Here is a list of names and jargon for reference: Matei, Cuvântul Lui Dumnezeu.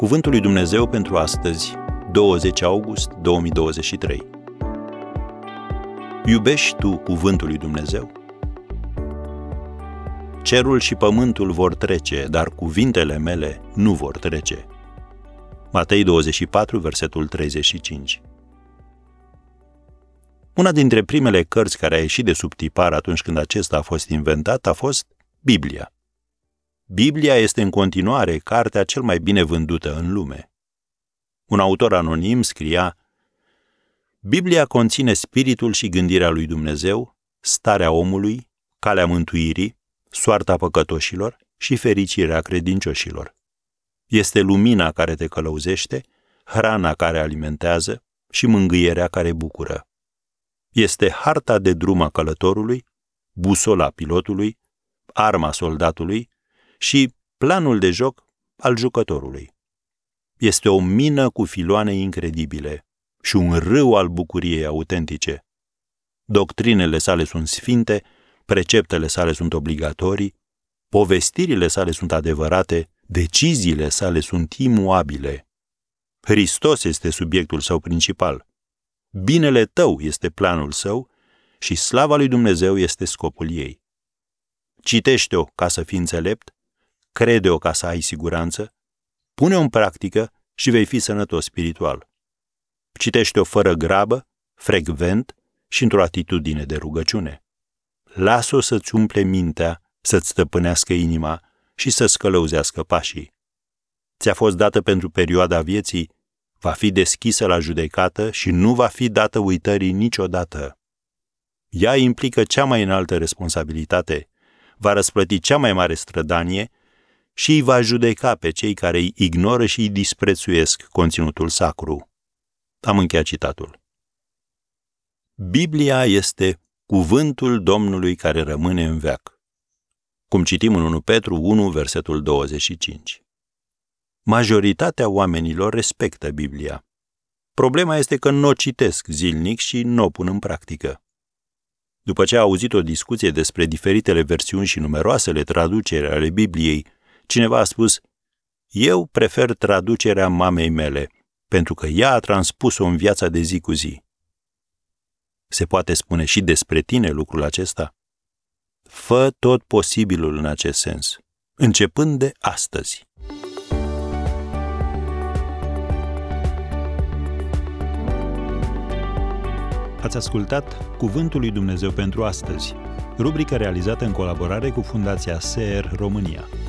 Cuvântul lui Dumnezeu pentru astăzi, 20 august 2023. Iubești tu Cuvântul lui Dumnezeu? Cerul și pământul vor trece, dar cuvintele mele nu vor trece. Matei 24, versetul 35. Una dintre primele cărți care a ieșit de sub tipar atunci când acesta a fost inventat a fost Biblia. Biblia este în continuare cartea cel mai bine vândută în lume. Un autor anonim scria: Biblia conține spiritul și gândirea lui Dumnezeu, starea omului, calea mântuirii, soarta păcătoșilor și fericirea credincioșilor. Este lumina care te călăuzește, hrana care alimentează și mângâierea care bucură. Este harta de drum a călătorului, busola pilotului, arma soldatului și planul de joc al jucătorului. Este o mină cu filoane incredibile și un râu al bucuriei autentice. Doctrinele sale sunt sfinte, preceptele sale sunt obligatorii, povestirile sale sunt adevărate, deciziile sale sunt imuabile. Hristos este subiectul său principal. Binele tău este planul său și slava lui Dumnezeu este scopul ei. Citește-o ca să fii înțelept, crede-o ca să ai siguranță, pune-o în practică și vei fi sănătos spiritual. Citește-o fără grabă, frecvent și într-o atitudine de rugăciune. Lasă-o să-ți umple mintea, să-ți stăpânească inima și să-ți călăuzească pașii. Ți-a fost dată pentru perioada vieții, va fi deschisă la judecată și nu va fi dată uitării niciodată. Ea implică cea mai înaltă responsabilitate, va răsplăti cea mai mare strădanie și îi va judeca pe cei care îi ignoră și îi disprețuiesc conținutul sacru. Am încheiat citatul. Biblia este cuvântul Domnului care rămâne în veac, cum citim în 1 Petru 1, versetul 25. Majoritatea oamenilor respectă Biblia. Problema este că nu o citesc zilnic și nu o pun în practică. După ce a auzit o discuție despre diferitele versiuni și numeroasele traduceri ale Bibliei, cineva a spus: eu prefer traducerea mamei mele, pentru că ea a transpus-o în viața de zi cu zi. Se poate spune și despre tine lucrul acesta? Fă tot posibilul în acest sens, începând de astăzi. Ați ascultat Cuvântul lui Dumnezeu pentru astăzi, rubrica realizată în colaborare cu Fundația SR România.